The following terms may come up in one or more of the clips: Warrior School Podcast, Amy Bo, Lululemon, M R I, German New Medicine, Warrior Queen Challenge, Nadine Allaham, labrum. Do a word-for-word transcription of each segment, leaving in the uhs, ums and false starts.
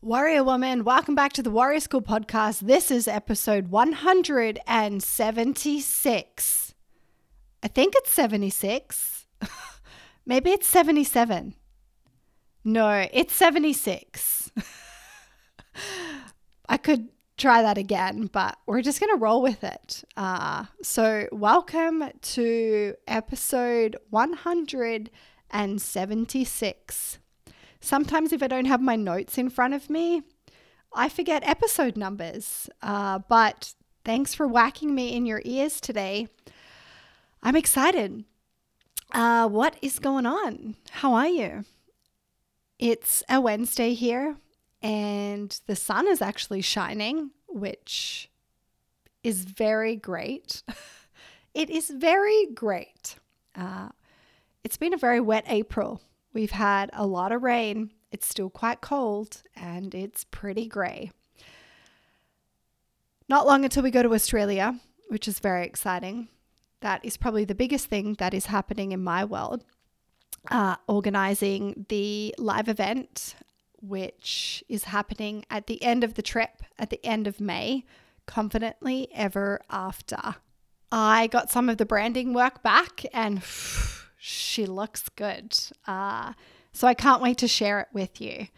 Warrior woman, welcome back to the Warrior School Podcast. This is episode one hundred seventy-six. I think it's seventy-six. Maybe it's seventy-seven. No, it's seventy-six. I could try that again, but we're just going to roll with it. Uh, so welcome to episode one hundred seventy-six. Sometimes if I don't have my notes in front of me, I forget episode numbers. Uh, but thanks for whacking me in your ears today. I'm excited. Uh, what is going on? How are you? It's a Wednesday here and the sun is actually shining, which is very great. It is very great. Uh, it's been a very wet April. We've had a lot of rain, it's still quite cold, and it's pretty grey. Not long until we go to Australia, which is very exciting. That is probably the biggest thing that is happening in my world. Uh, organising the live event, which is happening at the end of the trip, at the end of May, Confidently Ever After. I got some of the branding work back and phew, she looks good. Uh, so I can't wait to share it with you.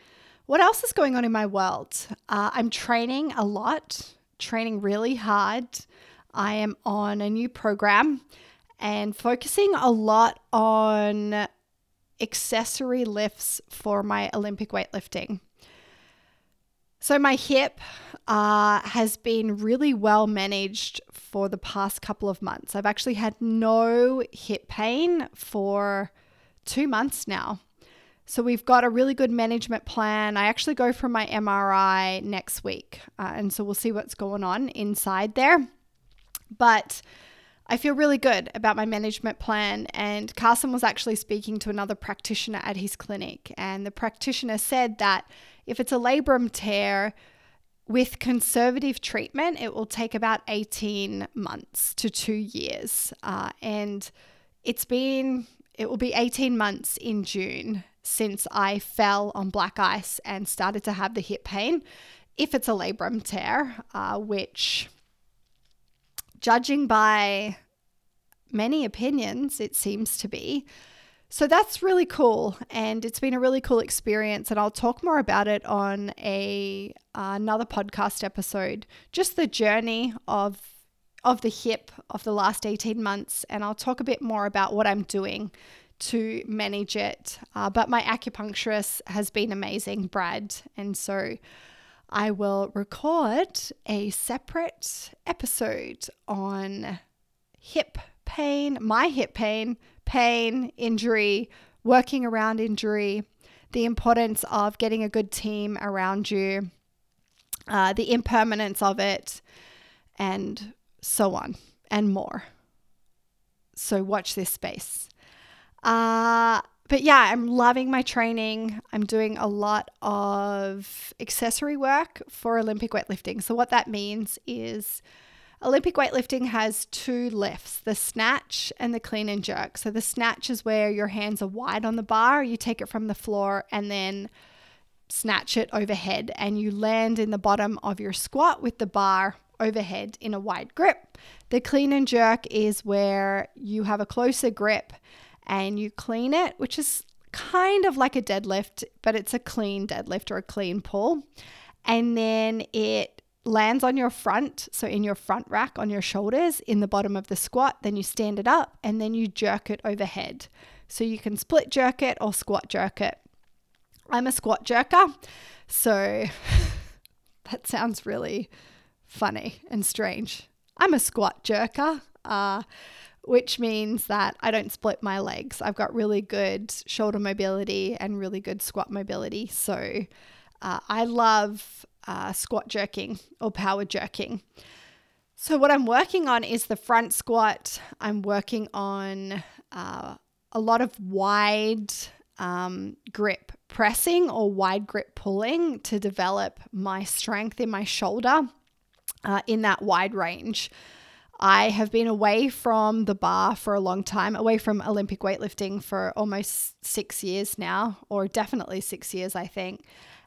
What else is going on in my world? Uh, I'm training a lot, training really hard. I am on a new program and focusing a lot on accessory lifts for my Olympic weightlifting. So my hip uh, has been really well managed for the past couple of months. I've actually had no hip pain for two months now. So we've got a really good management plan. I actually go for my M R I next week. Uh, and so we'll see what's going on inside there. But I feel really good about my management plan. And Carson was actually speaking to another practitioner at his clinic. And the practitioner said that if it's a labrum tear, with conservative treatment, it will take about eighteen months to two years. Uh, and it's been, it will be eighteen months in June since I fell on black ice and started to have the hip pain, if it's a labrum tear, uh, which judging by many opinions, it seems to be. So that's really cool, and it's been a really cool experience, and I'll talk more about it on a uh, another podcast episode, just the journey of of the hip of the last eighteen months, and I'll talk a bit more about what I'm doing to manage it. Uh, but my acupuncturist has been amazing, Brad, and so I will record a separate episode on hip pain, my hip pain, pain, injury, working around injury, the importance of getting a good team around you, uh, the impermanence of it, and so on and more. So watch this space. Uh, but yeah, I'm loving my training. I'm doing a lot of accessory work for Olympic weightlifting. So what that means is Olympic weightlifting has two lifts, the snatch and the clean and jerk. So the snatch is where your hands are wide on the bar, you take it from the floor and then snatch it overhead and you land in the bottom of your squat with the bar overhead in a wide grip. The clean and jerk is where you have a closer grip and you clean it, which is kind of like a deadlift, but it's a clean deadlift or a clean pull. And then it lands on your front, so in your front rack on your shoulders in the bottom of the squat, then you stand it up and then you jerk it overhead. So you can split jerk it or squat jerk it. I'm a squat jerker, so that sounds really funny and strange. I'm a squat jerker, uh, which means that I don't split my legs. I've got really good shoulder mobility and really good squat mobility, so uh, I love Uh, squat jerking or power jerking. So what I'm working on is the front squat. I'm working on uh, a lot of wide um, grip pressing or wide grip pulling to develop my strength in my shoulder uh, in that wide range. I have been away from the bar for a long time, away from Olympic weightlifting for almost six years now, or definitely six years, I think.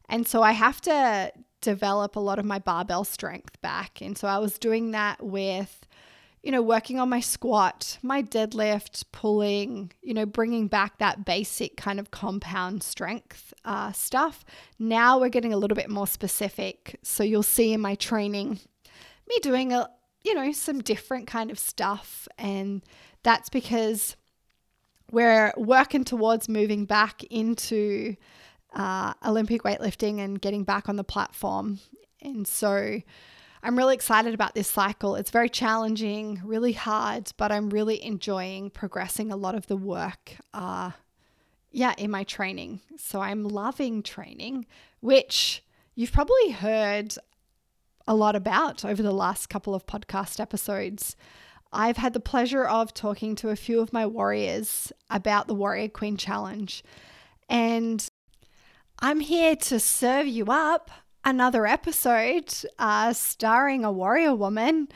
And so I have to develop a lot of my barbell strength back. And so I was doing that with, you know, working on my squat, my deadlift, pulling, you know, bringing back that basic kind of compound strength uh, stuff. Now we're getting a little bit more specific. So you'll see in my training, me doing, a, you know, some different kind of stuff. And that's because we're working towards moving back into uh, Olympic weightlifting and getting back on the platform. And so I'm really excited about this cycle. It's very challenging, really hard, but I'm really enjoying progressing a lot of the work uh, yeah, in my training. So I'm loving training, which you've probably heard a lot about over the last couple of podcast episodes. I've had the pleasure of talking to a few of my warriors about the Warrior Queen Challenge, and I'm here to serve you up another episode uh, starring a warrior woman.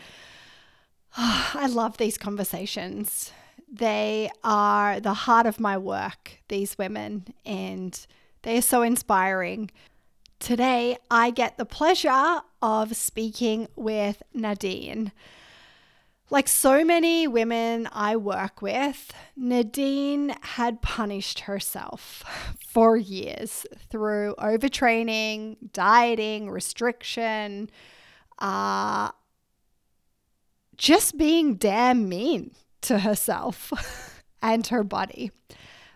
Oh, I love these conversations. They are the heart of my work, these women, and they are so inspiring. Today, I get the pleasure of speaking with Nadine. Like so many women I work with, Nadine had punished herself for years through overtraining, dieting, restriction, uh, just being damn mean to herself and her body.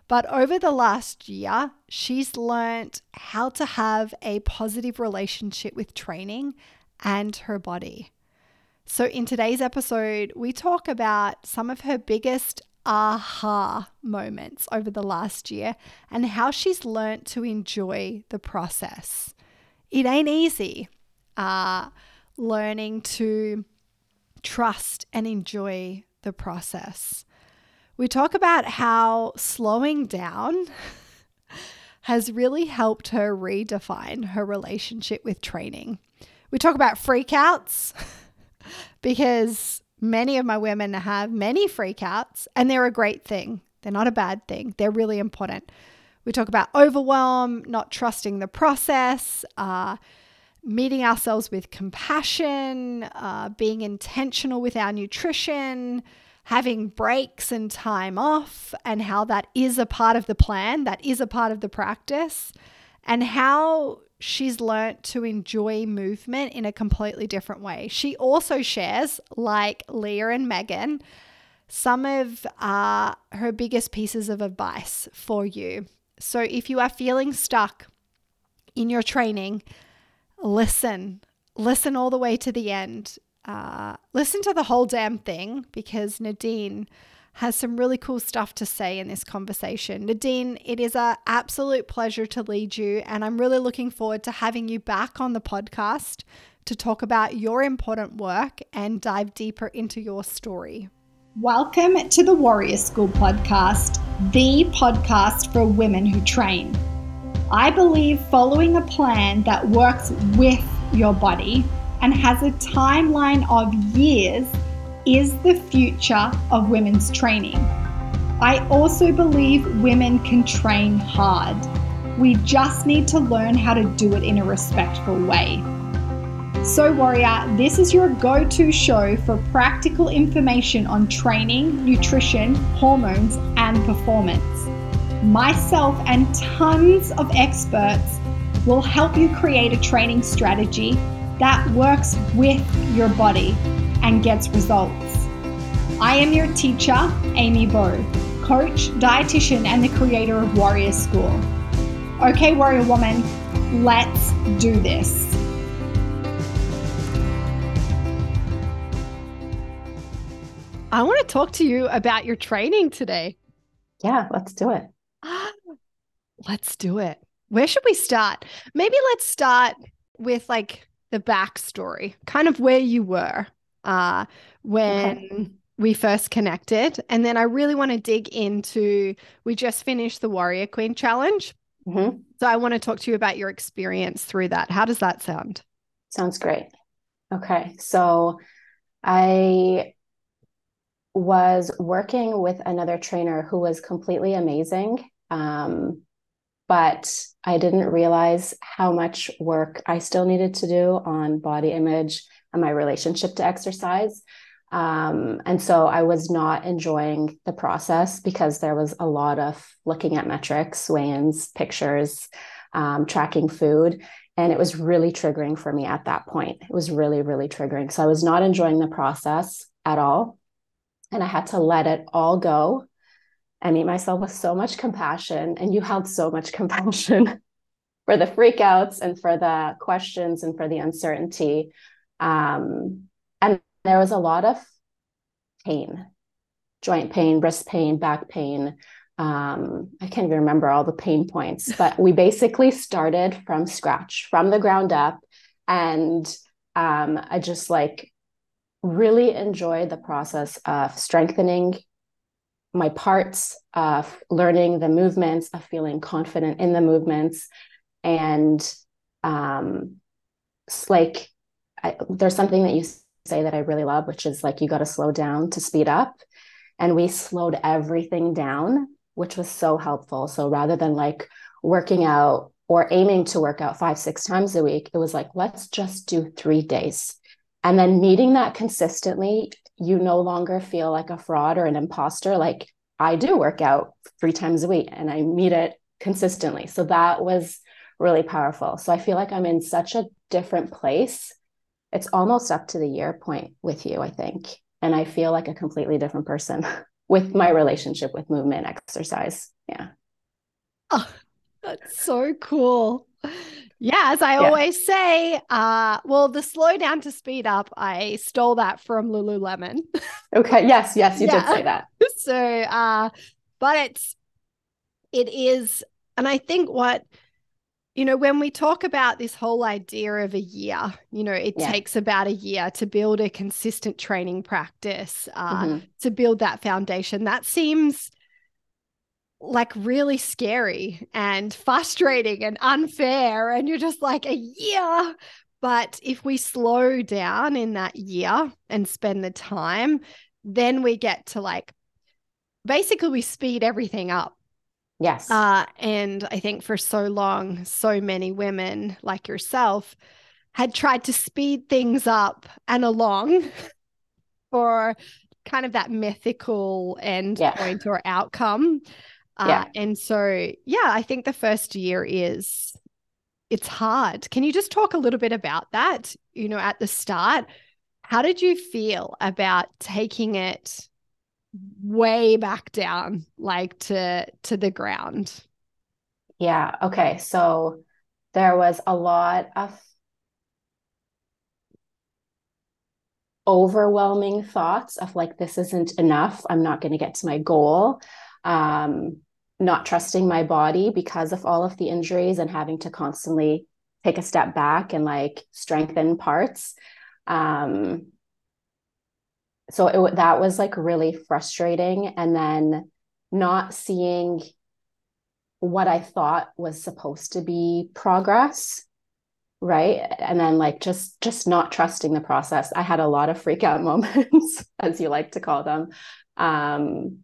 But over the last year, she's learned how to have a positive relationship with training and her body. So in today's episode, we talk about some of her biggest aha moments over the last year and how she's learned to enjoy the process. It ain't easy, uh, learning to trust and enjoy the process. We talk about how slowing down has really helped her redefine her relationship with training. We talk about freakouts. Because many of my women have many freakouts, and they're a great thing. They're not a bad thing. They're really important. We talk about overwhelm, not trusting the process, uh, meeting ourselves with compassion, uh, being intentional with our nutrition, having breaks and time off, and how that is a part of the plan, that is a part of the practice, and how she's learnt to enjoy movement in a completely different way. She also shares, like Leah and Megan, some of uh, her biggest pieces of advice for you. So if you are feeling stuck in your training, listen. Listen all the way to the end. Uh, listen to the whole damn thing, because Nadine has some really cool stuff to say in this conversation. Nadine, it is an absolute pleasure to lead you, and I'm really looking forward to having you back on the podcast to talk about your important work and dive deeper into your story. Welcome to the Warrior School Podcast, the podcast for women who train. I believe following a plan that works with your body and has a timeline of years is the future of women's training. I also believe women can train hard. We just need to learn how to do it in a respectful way. So Warrior, this is your go-to show for practical information on training, nutrition, hormones, and performance. Myself and tons of experts will help you create a training strategy that works with your body and gets results. I am your teacher, Amy Bo, coach, dietitian, and the creator of Warrior School. Okay, warrior woman, let's do this. I want to talk to you about your training today. Yeah, let's do it. Let's do it. Where should we start? Maybe let's start with like the backstory, kind of where you were uh when okay. we first connected, and then I really want to dig into, we just finished the Warrior Queen Challenge, mm-hmm. so I want to talk to you about your experience through that. How does that sound? Sounds great. Okay, so I was working with another trainer who was completely amazing, um but I didn't realize how much work I still needed to do on body image and my relationship to exercise. Um, and so I was not enjoying the process because there was a lot of looking at metrics, weigh-ins, pictures, um, tracking food. And it was really triggering for me at that point. It was really, really triggering. So I was not enjoying the process at all. And I had to let it all go and meet myself with so much compassion. And you held so much compassion for the freakouts and for the questions and for the uncertainty. Um, and there was a lot of pain, joint pain, wrist pain, back pain. Um, I can't even remember all the pain points, but we basically started from scratch, from the ground up. And um, I just like really enjoyed the process of strengthening my parts, of learning the movements, of feeling confident in the movements. And um, it's like, I, there's something that you say that I really love, which is like, you got to slow down to speed up. And we slowed everything down, which was so helpful. So rather than like working out or aiming to work out five, six times a week, it was like, let's just do three days. And then meeting that consistently, you no longer feel like a fraud or an imposter. Like I do work out three times a week and I meet it consistently. So that was really powerful. So I feel like I'm in such a different place. It's almost up to the year point with you, I think. And I feel like a completely different person with my relationship with movement, exercise. Yeah. Oh, that's so cool. Yeah, as I yeah. always say, uh, well, the slow down to speed up, I stole that from Lululemon. Okay. Yes. Yes. You yeah. did say that. So, uh, but it's, it is. And I think what, you know, when we talk about this whole idea of a year, you know, it yeah. takes about a year to build a consistent training practice, uh, mm-hmm. to build that foundation. That seems like really scary and frustrating and unfair. And you're just like, a year. But if we slow down in that year and spend the time, then we get to like, basically we speed everything up. Yes. Uh, and I think for so long, so many women like yourself had tried to speed things up and along for kind of that mythical end yeah. point or outcome. Uh, yeah. And so, yeah, I think the first year is, it's hard. Can you just talk a little bit about that? You know, at the start, how did you feel about taking it way back down, like to, to the ground? Yeah. Okay. So there was a lot of overwhelming thoughts of like, this isn't enough. I'm not going to get to my goal. Um, not trusting my body because of all of the injuries and having to constantly take a step back and like strengthen parts. Um, so it, that was like really frustrating. And then not seeing what I thought was supposed to be progress. Right. And then like, just, just not trusting the process. I had a lot of freak out moments as you like to call them. Um,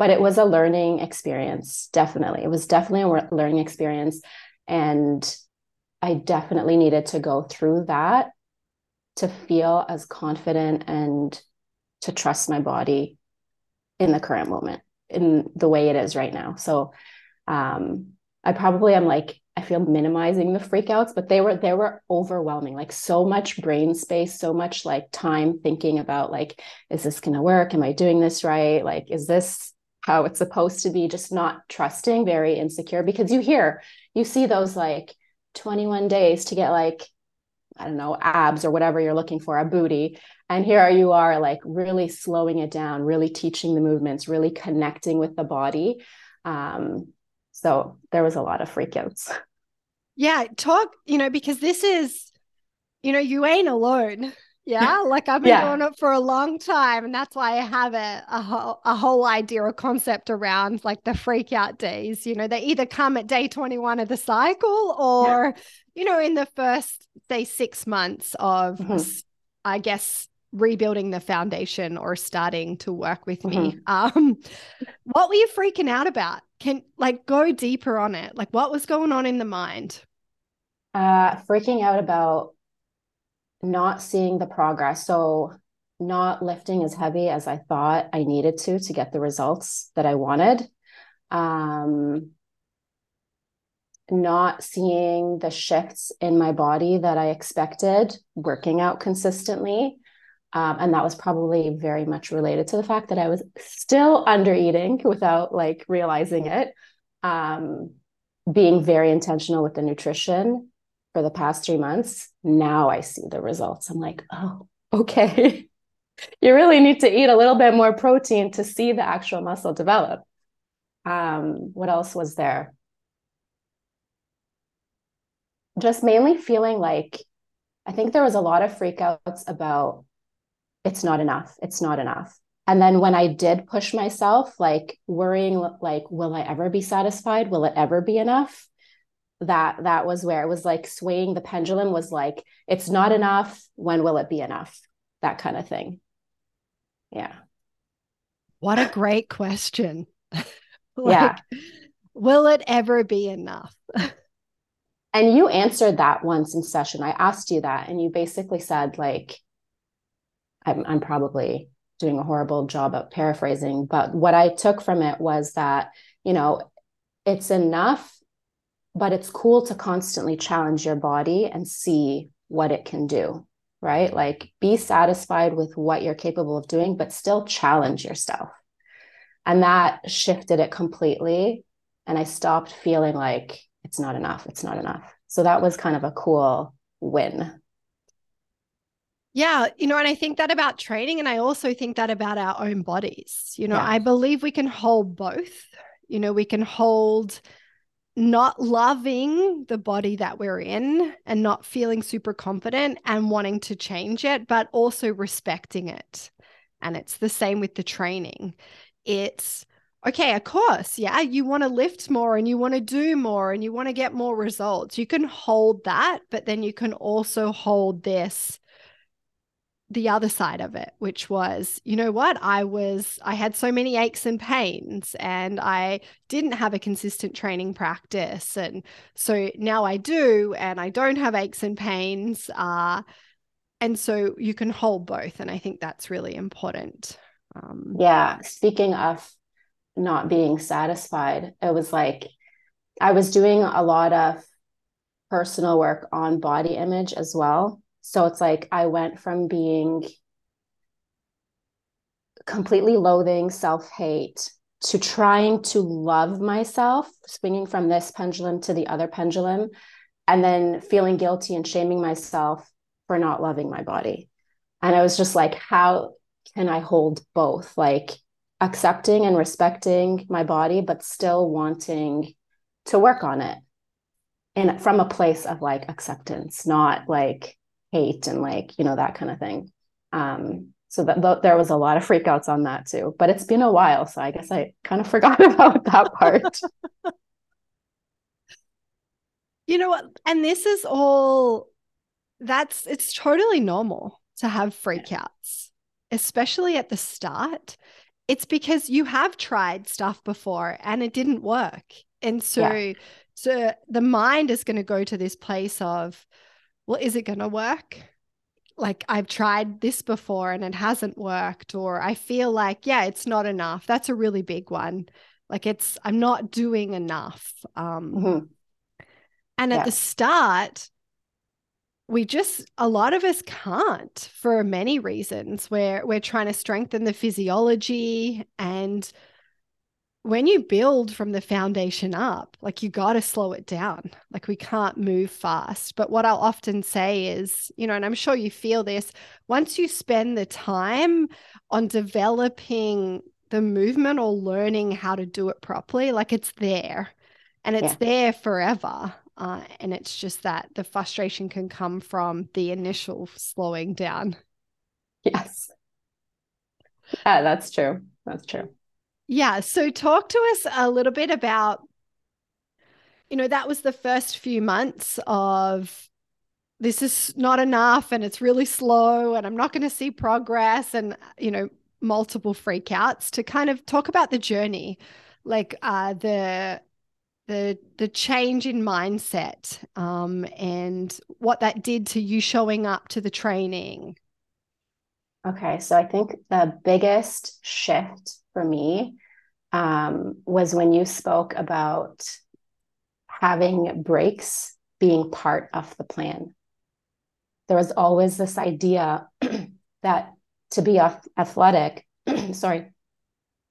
But it was a learning experience, definitely. It was definitely a learning experience. And I definitely needed to go through that to feel as confident and to trust my body in the current moment, in the way it is right now. So um, I probably am like, I feel minimizing the freakouts, but they were, they were overwhelming, like so much brain space, so much like time thinking about like, is this going to work? Am I doing this right? Like, is this how it's supposed to be? Just not trusting, very insecure, because you hear, you see those like twenty-one days to get like, I don't know, abs or whatever you're looking for, a booty. And here you are like really slowing it down, really teaching the movements, really connecting with the body. Um, so there was a lot of freakouts. Yeah. Talk, you know, because this is, you know, you ain't alone. Yeah. Like I've been yeah. doing it for a long time. And that's why I have a, a, whole, a whole idea or concept around like the freak out days. You know, they either come at day twenty-one of the cycle or, yeah. you know, in the first, say, six months of, mm-hmm. I guess, rebuilding the foundation or starting to work with mm-hmm. me. Um, what were you freaking out about? Can like go deeper on it. Like what was going on in the mind? Uh, freaking out about not seeing the progress. So not lifting as heavy as I thought I needed to, to get the results that I wanted. Um, not seeing the shifts in my body that I expected, working out consistently. Um, and that was probably very much related to the fact that I was still under eating without like realizing it. Um, being very intentional with the nutrition for the past three months. Now I see the results. I'm like, oh, okay. You really need to eat a little bit more protein to see the actual muscle develop. Um, what else was there? Just mainly feeling like, I think there was a lot of freakouts about it's not enough. It's not enough. And then when I did push myself, like worrying, like, will I ever be satisfied? Will it ever be enough? That, that was where it was like swaying. The pendulum was like, it's not enough. When will it be enough? That kind of thing. Yeah. What a great question. Like, yeah. Will it ever be enough? And you answered that once in session. I asked you that. And you basically said like, I'm, I'm probably doing a horrible job of paraphrasing, but what I took from it was that, you know, it's enough, but it's cool to constantly challenge your body and see what it can do. Right? Like be satisfied with what you're capable of doing, but still challenge yourself. And that shifted it completely. And I stopped feeling like it's not enough. It's not enough. So that was kind of a cool win. Yeah. You know, and I think that about training. And I also think that about our own bodies. You know, yeah. I believe we can hold both. You know, we can hold not loving the body that we're in and not feeling super confident and wanting to change it, but also respecting it. And it's the same with the training. It's okay, of course. Yeah. You want to lift more and you want to do more and you want to get more results. You can hold that, but then you can also hold this, the other side of it, which was, you know what, I was, I had so many aches and pains and I didn't have a consistent training practice. And so now I do, and I don't have aches and pains. Uh, and so you can hold both. And I think that's really important. Um, yeah. Speaking of not being satisfied, it was like, I was doing a lot of personal work on body image as well. So it's like I went from being completely loathing self-hate to trying to love myself, swinging from this pendulum to the other pendulum, and then feeling guilty and shaming myself for not loving my body. And I was just like, how can I hold both? Like accepting and respecting my body, but still wanting to work on it. And from a place of like acceptance, not like hate and like, you know, that kind of thing. Um, so that th- there was a lot of freakouts on that too, but it's been a while. So I guess I kind of forgot about that part. You know what? And this is all that's, it's totally normal to have freakouts, especially at the start. It's because you have tried stuff before and it didn't work. And so, yeah. so the mind is going to go to this place of, well, is it going to work? Like I've tried this before and it hasn't worked, or I feel like, yeah, it's not enough. That's a really big one. Like it's, I'm not doing enough. Um, mm-hmm. And yeah. at the start, we just, a lot of us can't for many reasons where we're trying to strengthen the physiology. And when you build from the foundation up, like you got to slow it down. Like we can't move fast. But what I'll often say is, you know, and I'm sure you feel this, once you spend the time on developing the movement or learning how to do it properly, like it's there and it's yeah. there forever. Uh, and it's just that the frustration can come from the initial slowing down. Yes. Yeah, that's true. That's true. Yeah. So talk to us a little bit about, you know, that was the first few months of this is not enough and it's really slow and I'm not going to see progress and, you know, multiple freakouts, to kind of talk about the journey, like uh, the the the change in mindset um, and what that did to you showing up to the training. Okay, so I think the biggest shift for me um, was when you spoke about having breaks being part of the plan. There was always this idea that to be athletic, sorry,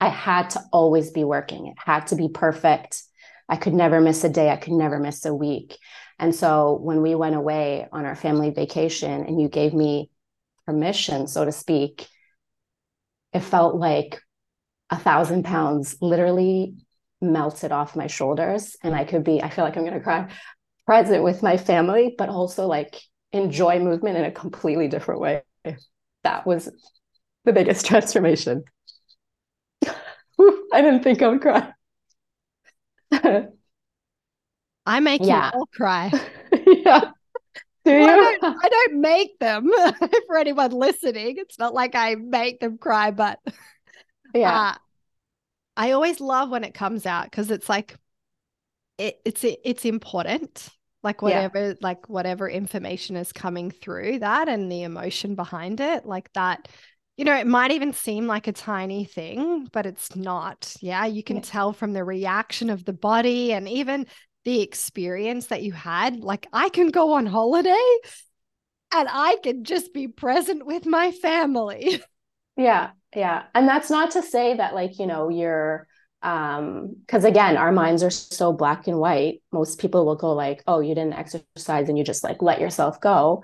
I had to always be working. It had to be perfect. I could never miss a day. I could never miss a week. And so when we went away on our family vacation and you gave me permission, so to speak, it felt like a thousand pounds literally melted off my shoulders. And I could be, I feel like I'm going to cry, present with my family, but also like enjoy movement in a completely different way. That was the biggest transformation. I didn't think I would cry. I make yeah. you all cry. yeah. Do you? I don't, I don't make them. For anyone listening, it's not like I make them cry, but yeah, uh, I always love when it comes out because it's like it, it's it, it's important. Like whatever, yeah. like whatever information is coming through that and the emotion behind it, like that, you know, it might even seem like a tiny thing, but it's not. Yeah. You can yeah. tell from the reaction of the body and even the experience that you had. Like I can go on holiday and I can just be present with my family. Yeah. Yeah. And that's not to say that like, you know, you're, Um, because again, our minds are so black and white. Most people will go like, oh, you didn't exercise and you just like let yourself go.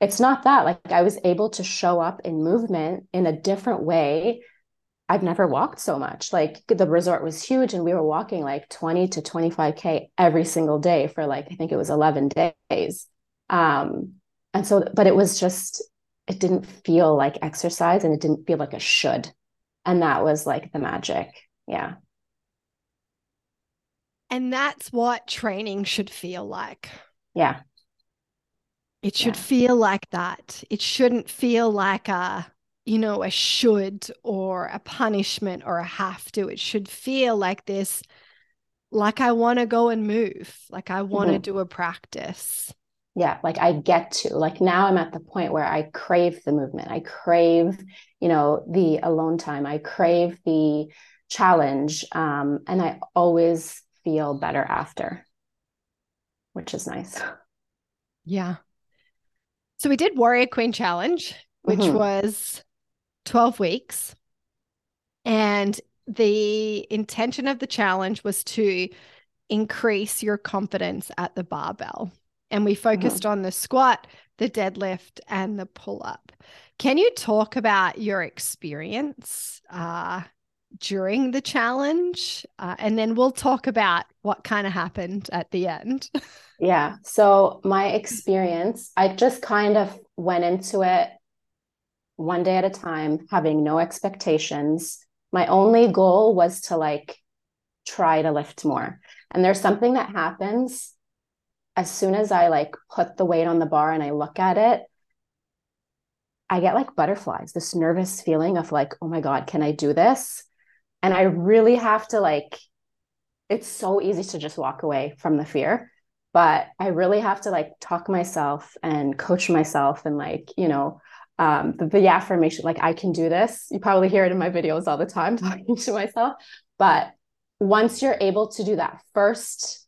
It's not that. Like I was able to show up in movement in a different way. I've never walked so much. Like the resort was huge and we were walking like twenty to twenty-five K every single day for like, I think it was eleven days. Um, and so, but it was just, it didn't feel like exercise and it didn't feel like a should. And that was like the magic. Yeah. And that's what training should feel like. Yeah. It should yeah. feel like that. It shouldn't feel like a, you know, a should or a punishment or a have to. It should feel like this, like I want to go and move, like I want to mm-hmm. do a practice. Yeah. Like I get to, like now I'm at the point where I crave the movement. I crave, you know, the alone time. I crave the challenge. Um, and I always feel better after, which is nice. Yeah. So we did Warrior Queen Challenge, which mm-hmm. was twelve weeks. And the intention of the challenge was to increase your confidence at the barbell. And we focused mm-hmm. on the squat, the deadlift, and the pull-up. Can you talk about your experience uh, during the challenge? Uh, and then we'll talk about what kind of happened at the end. Yeah. So my experience, I just kind of went into it one day at a time, having no expectations. My only goal was to like, try to lift more. And there's something that happens as soon as I like put the weight on the bar and I look at it, I get like butterflies, this nervous feeling of like, oh my God, can I do this? And I really have to like, it's so easy to just walk away from the fear, but I really have to like talk myself and coach myself and like, you know, um, the, the affirmation, like I can do this. You probably hear it in my videos all the time talking to myself, but once you're able to do that first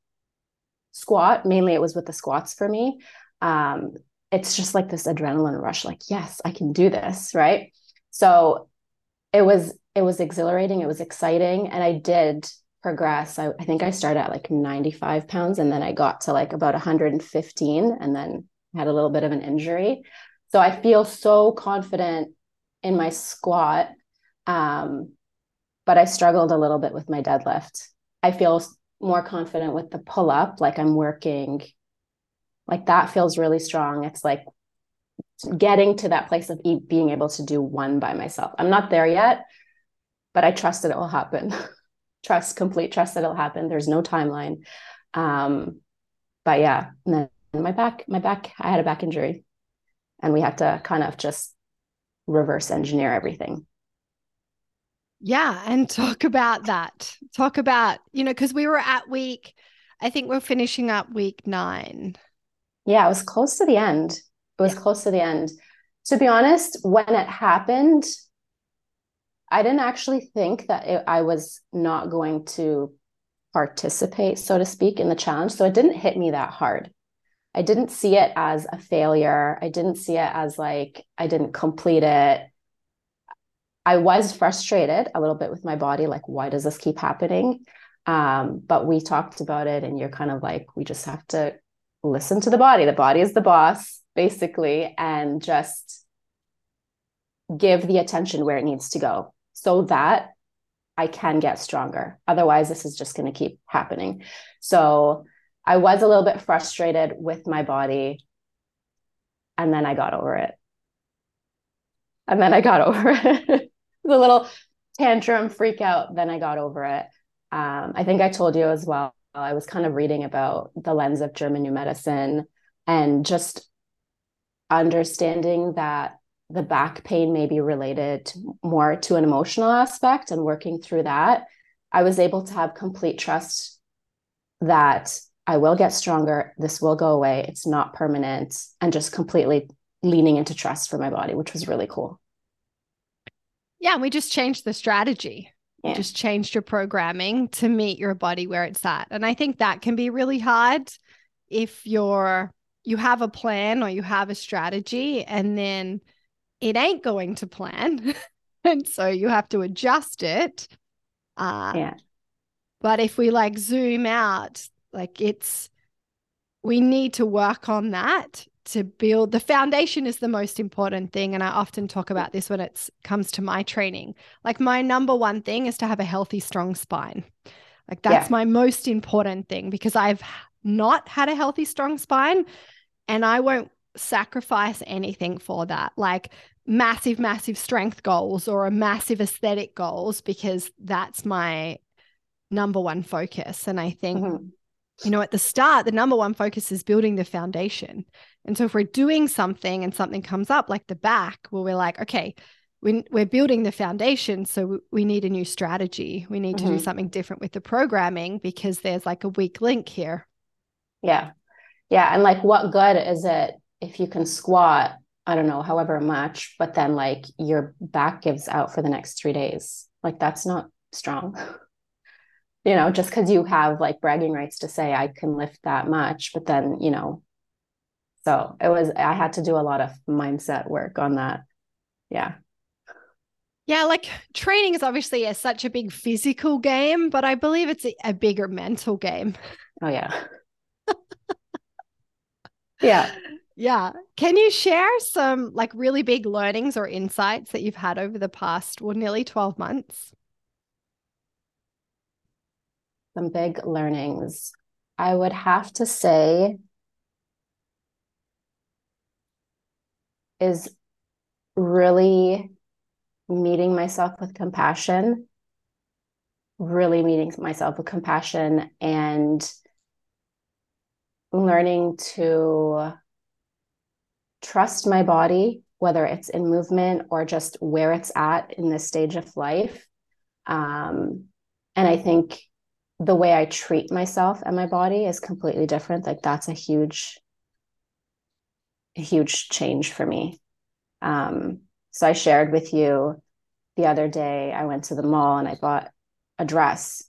squat, mainly it was with the squats for me. Um, it's just like this adrenaline rush, like, yes, I can do this. Right. So it was, it was exhilarating. It was exciting. And I did progress. I, I think I started at like ninety-five pounds and then I got to like about one hundred fifteen and then had a little bit of an injury. So I feel so confident in my squat. Um, but I struggled a little bit with my deadlift. I feel more confident with the pull-up. Like I'm working, like that feels really strong. It's like getting to that place of e- being able to do one by myself. I'm not there yet, but I trust that it will happen. Trust, complete trust that it'll happen. There's no timeline. Um, but yeah, and then my back, my back, I had a back injury, and we had to kind of just reverse engineer everything. Yeah. And talk about that. Talk about, you know, because we were at week, I think we're finishing up week nine. Yeah, it was close to the end. It was yeah. close to the end. To be honest, when it happened, I didn't actually think that it, I was not going to participate, so to speak, in the challenge. So it didn't hit me that hard. I didn't see it as a failure. I didn't see it as like, I didn't complete it. I was frustrated a little bit with my body. Like, why does this keep happening? Um, but we talked about it, and you're kind of like, we just have to listen to the body. The body is the boss, basically, and just give the attention where it needs to go so that I can get stronger. Otherwise, this is just going to keep happening. So I was a little bit frustrated with my body, and then I got over it. And then I got over it. The little tantrum freak out. Then I got over it. Um, I think I told you as well, I was kind of reading about the lens of German New Medicine and just understanding that the back pain may be related more to an emotional aspect, and working through that, I was able to have complete trust that I will get stronger. This will go away. It's not permanent, and just completely leaning into trust for my body, which was really cool. Yeah. And we just changed the strategy. Yeah. You just changed your programming to meet your body where it's at. And I think that can be really hard if you're, you have a plan or you have a strategy, and then it ain't going to plan. And so you have to adjust it. Uh, yeah. But if we like zoom out, like it's, we need to work on that to build. The foundation is the most important thing. And I often talk about this when it comes to my training. Like, my number one thing is to have a healthy, strong spine. Like, that's yeah. my most important thing, because I've not had a healthy, strong spine, and I won't sacrifice anything for that. Like massive, massive strength goals or a massive aesthetic goals, because that's my number one focus. And I think, mm-hmm. you know, at the start, the number one focus is building the foundation. And so if we're doing something and something comes up like the back, where we're like, okay, we, we're building the foundation. So we, we need a new strategy. We need mm-hmm. to do something different with the programming, because there's like a weak link here. Yeah. Yeah. And like, what good is it if you can squat, I don't know, however much, but then like your back gives out for the next three days. Like, that's not strong. You know, just because you have like bragging rights to say I can lift that much, but then, you know, so it was, I had to do a lot of mindset work on that. Yeah. Yeah. Like, training is obviously a, such a big physical game, but I believe it's a, a bigger mental game. Oh yeah. Yeah. Yeah. Can you share some like really big learnings or insights that you've had over the past, well, nearly twelve months? Some big learnings. I would have to say is really meeting myself with compassion, really meeting myself with compassion and learning to trust my body, whether it's in movement or just where it's at in this stage of life. Um, and I think the way I treat myself and my body is completely different. Like, that's a huge, a huge change for me. Um, so I shared with you the other day, I went to the mall and I bought a dress,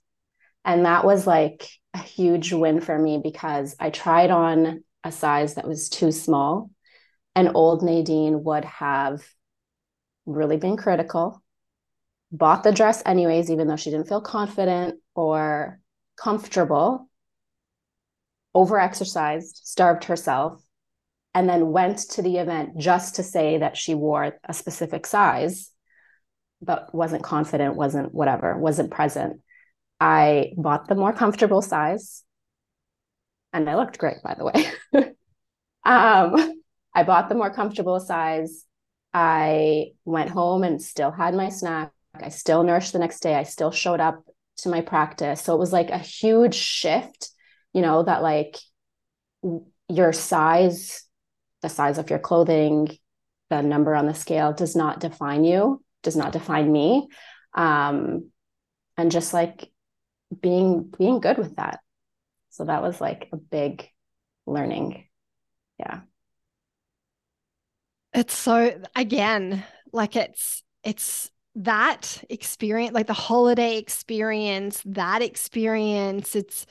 and that was like a huge win for me, because I tried on a size that was too small, and old Nadine would have really been critical, bought the dress anyways, even though she didn't feel confident or comfortable, overexercised, starved herself, and then went to the event just to say that she wore a specific size, but wasn't confident, wasn't whatever, wasn't present. I bought the more comfortable size, and I looked great, by the way. um, I bought the more comfortable size. I went home and still had my snack. I still nourished the next day. I still showed up to my practice. So it was like a huge shift, you know, that like your size, the size of your clothing, the number on the scale does not define you, does not define me. Um, and just like being, being good with that. So that was like a big learning. Yeah. It's so, again, like it's, it's that experience, like the holiday experience, that experience, it's,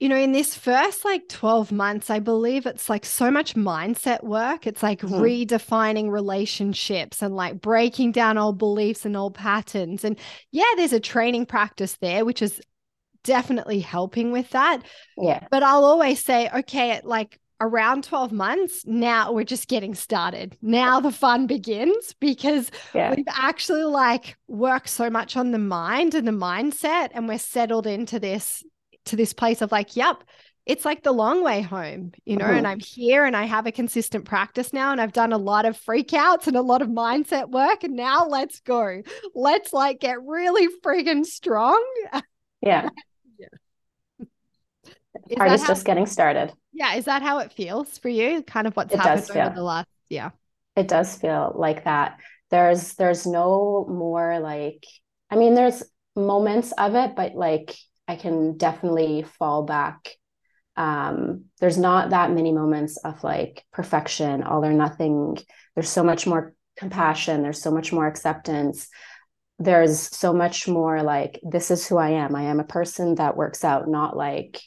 you know, in this first like twelve months, I believe it's like so much mindset work. It's like mm-hmm. redefining relationships and like breaking down old beliefs and old patterns. And yeah, there's a training practice there, which is definitely helping with that. Yeah. But I'll always say, okay, at like around twelve months, now we're just getting started. Now the fun begins, because yeah. we've actually like worked so much on the mind and the mindset, and we're settled into this to this place of like, yep, it's like the long way home, you know, mm-hmm. and I'm here and I have a consistent practice now, and I've done a lot of freakouts and a lot of mindset work, and now let's go. Let's like get really friggin' strong. Yeah. yeah. Part is just getting started. Yeah. Is that how it feels for you? Kind of what's it happened over feel. the last, yeah. It does feel like that. There's, there's no more like, I mean, there's moments of it, but like, I can definitely fall back. Um, there's not that many moments of like perfection, all or nothing. There's so much more compassion. There's so much more acceptance. There's so much more like, this is who I am. I am a person that works out, not like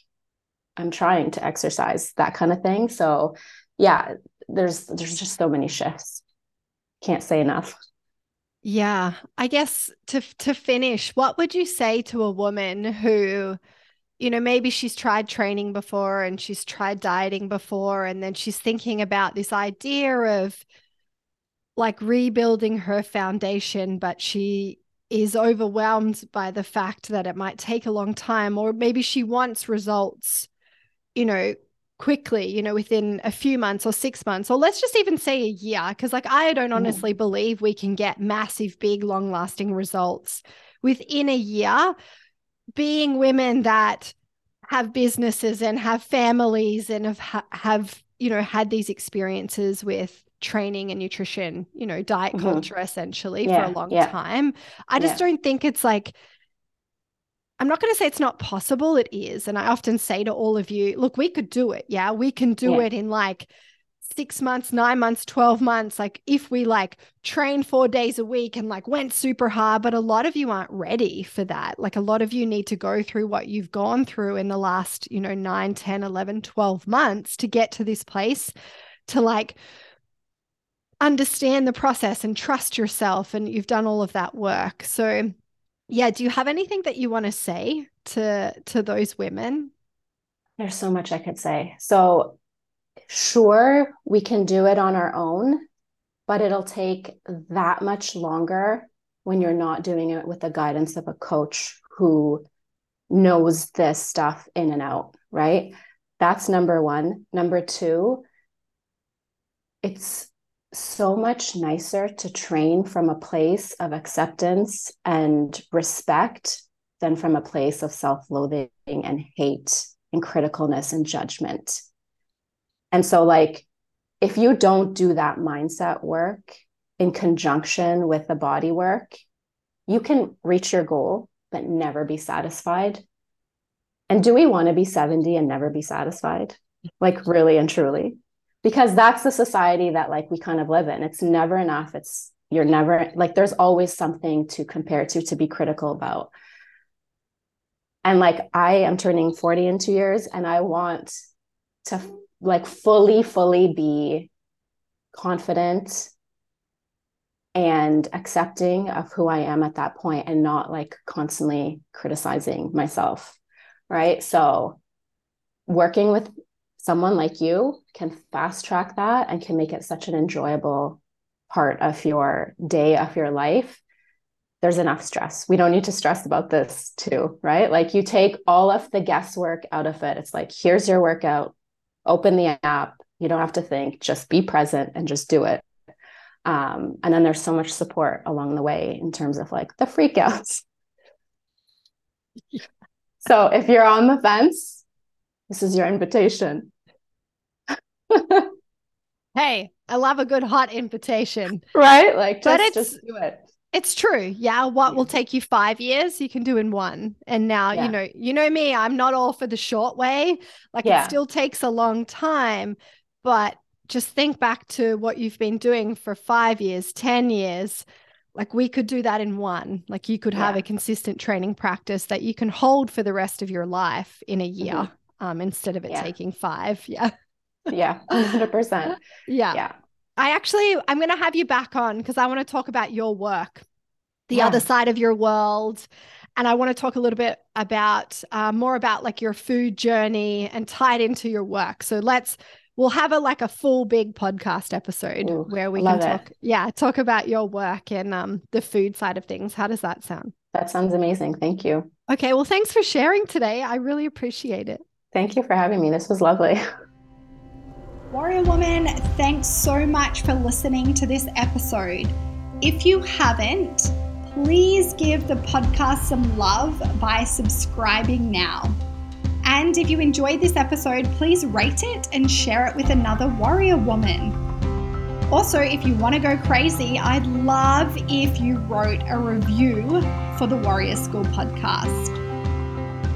I'm trying to exercise, that kind of thing. So yeah, there's, there's just so many shifts. Can't say enough. Yeah. I guess to to finish, what would you say to a woman who, you know, maybe she's tried training before and she's tried dieting before, and then she's thinking about this idea of like rebuilding her foundation, but she is overwhelmed by the fact that it might take a long time, or maybe she wants results, you know, quickly, you know, within a few months or six months, or let's just even say a year. Cause like, I don't honestly mm. believe we can get massive, big, long lasting results within a year, being women that have businesses and have families and have, have, you know, had these experiences with training and nutrition, you know, diet mm-hmm. culture essentially yeah, for a long yeah. time. I just yeah. don't think it's like, I'm not going to say it's not possible. It is. And I often say to all of you, look, we could do it. Yeah. We can do yeah. it in like six months, nine months, twelve months. Like if we like train four days a week and like went super hard, but a lot of you aren't ready for that. Like a lot of you need to go through what you've gone through in the last, you know, nine, ten, eleven, twelve months to get to this place to like understand the process and trust yourself. And you've done all of that work. So yeah. Do you have anything that you want to say to, to those women? There's so much I could say. So sure, we can do it on our own, but it'll take that much longer when you're not doing it with the guidance of a coach who knows this stuff in and out, right? That's number one. Number two, it's so much nicer to train from a place of acceptance and respect than from a place of self-loathing and hate and criticalness and judgment. And so like, if you don't do that mindset work in conjunction with the body work, you can reach your goal, but never be satisfied. And do we want to be seventy and never be satisfied? Like really and truly? Because that's the society that like we kind of live in. It's never enough. It's you're never like, there's always something to compare to, to be critical about. And like, I am turning forty in two years and I want to like fully, fully be confident and accepting of who I am at that point, and not like constantly criticizing myself. Right. So working with someone like you can fast track that and can make it such an enjoyable part of your day, of your life. There's enough stress. We don't need to stress about this too, right? Like you take all of the guesswork out of it. It's like, here's your workout, open the app. You don't have to think, just be present and just do it. Um, and then there's so much support along the way in terms of like the freakouts. So if you're on the fence, this is your invitation. Hey, I love a good hot invitation. Right? Like, just, just do it. It's true. Yeah. What yeah. will take you five years, you can do in one. And now, yeah. you know, you know me, I'm not all for the short way. Like yeah. it still takes a long time, but just think back to what you've been doing for five years, ten years. Like we could do that in one. Like you could yeah. have a consistent training practice that you can hold for the rest of your life in a year, mm-hmm. um, instead of it yeah. taking five. Yeah. Yeah. one hundred percent. Yeah. Yeah. I actually, I'm going to have you back on because I want to talk about your work, the yeah. other side of your world. And I want to talk a little bit about uh, more about like your food journey and tie it into your work. So let's, we'll have a, like a full big podcast episode Ooh, where we can talk, it. yeah, talk about your work and um, the food side of things. How does that sound? That sounds amazing. Thank you. Okay. Well, thanks for sharing today. I really appreciate it. Thank you for having me. This was lovely. Warrior Woman, thanks so much for listening to this episode. If you haven't, please give the podcast some love by subscribing now. And if you enjoyed this episode, please rate it and share it with another warrior woman. Also, if you want to go crazy, I'd love if you wrote a review for the Warrior School podcast.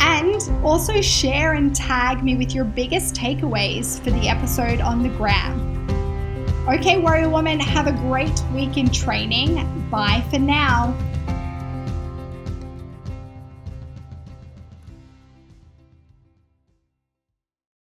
And also share and tag me with your biggest takeaways for the episode on the gram. Okay, Warrior Woman, have a great week in training. Bye for now.